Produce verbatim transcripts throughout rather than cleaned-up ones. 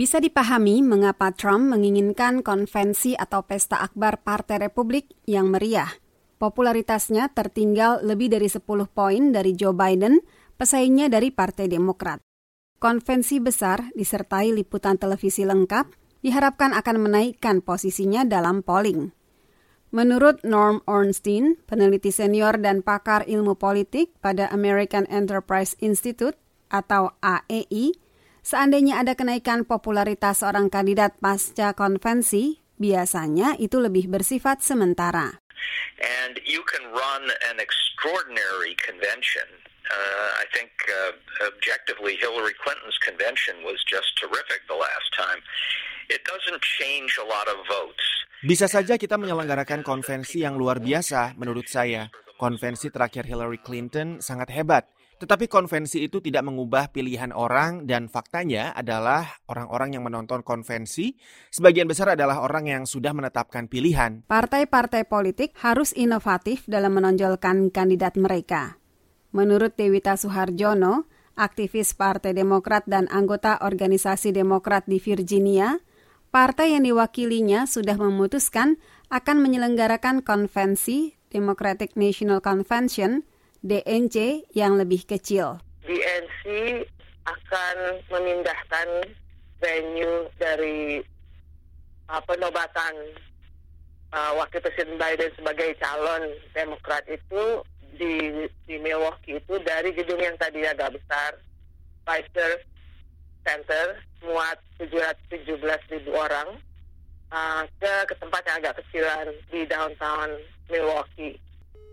Bisa dipahami mengapa Trump menginginkan konvensi atau pesta akbar Partai Republik yang meriah. Popularitasnya tertinggal lebih dari sepuluh poin dari Joe Biden, pesaingnya dari Partai Demokrat. Konvensi besar disertai liputan televisi lengkap diharapkan akan menaikkan posisinya dalam polling. Menurut Norm Ornstein, peneliti senior dan pakar ilmu politik pada American Enterprise Institute atau A E I, seandainya ada kenaikan popularitas seorang kandidat pasca konvensi, biasanya itu lebih bersifat sementara. And you can run an extraordinary convention. Uh, I think uh, objectively Hillary Clinton's convention was just terrific the last time. It doesn't change a lot of votes. Bisa saja kita menyelenggarakan konvensi yang luar biasa menurut saya. Konvensi terakhir Hillary Clinton sangat hebat. Tetapi konvensi itu tidak mengubah pilihan orang dan faktanya adalah orang-orang yang menonton konvensi sebagian besar adalah orang yang sudah menetapkan pilihan. Partai-partai politik harus inovatif dalam menonjolkan kandidat mereka. Menurut Dewita Suharjono, aktivis Partai Demokrat dan anggota organisasi Demokrat di Virginia, partai yang diwakilinya sudah memutuskan akan menyelenggarakan konvensi Democratic National Convention D N C yang lebih kecil. D N C akan memindahkan venue dari uh, penobatan uh, Wakil Presiden Biden sebagai calon Demokrat itu di, di Milwaukee itu dari gedung yang tadinya agak besar, Fiserv Center, muat tujuh ratus tujuh belas ribu orang, uh, ke tempat yang agak kecilan di downtown Milwaukee.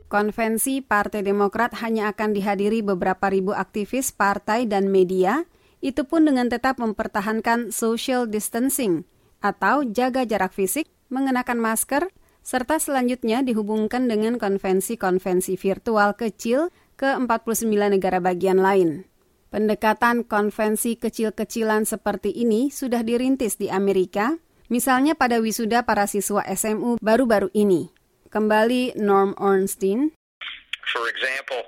Konvensi Partai Demokrat hanya akan dihadiri beberapa ribu aktivis partai dan media, itu pun dengan tetap mempertahankan social distancing atau jaga jarak fisik, mengenakan masker, serta selanjutnya dihubungkan dengan konvensi-konvensi virtual kecil ke empat puluh sembilan negara bagian lain. Pendekatan konvensi kecil-kecilan seperti ini sudah dirintis di Amerika, misalnya pada wisuda para siswa S M U baru-baru ini. Kembali Norm Ornstein. For example,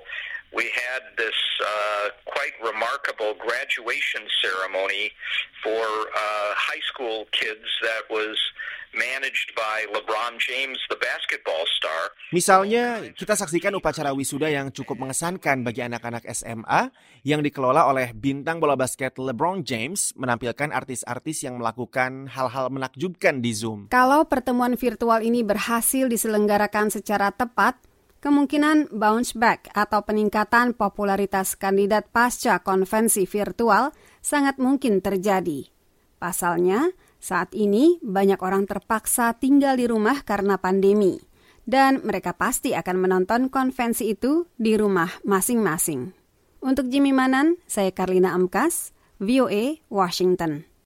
we had this uh, quite remarkable graduation ceremony for uh, high school kids that was managed by LeBron James, the basketball star. Misalnya, kita saksikan upacara wisuda yang cukup mengesankan bagi anak-anak S M A yang dikelola oleh bintang bola basket LeBron James menampilkan artis-artis yang melakukan hal-hal menakjubkan di Zoom. Kalau pertemuan virtual ini berhasil diselenggarakan secara tepat, kemungkinan bounce back atau peningkatan popularitas kandidat pasca konvensi virtual sangat mungkin terjadi. Pasalnya, saat ini, banyak orang terpaksa tinggal di rumah karena pandemi, dan mereka pasti akan menonton konvensi itu di rumah masing-masing. Untuk Jimmy Manan, saya Karlina Amkas, V O A, Washington.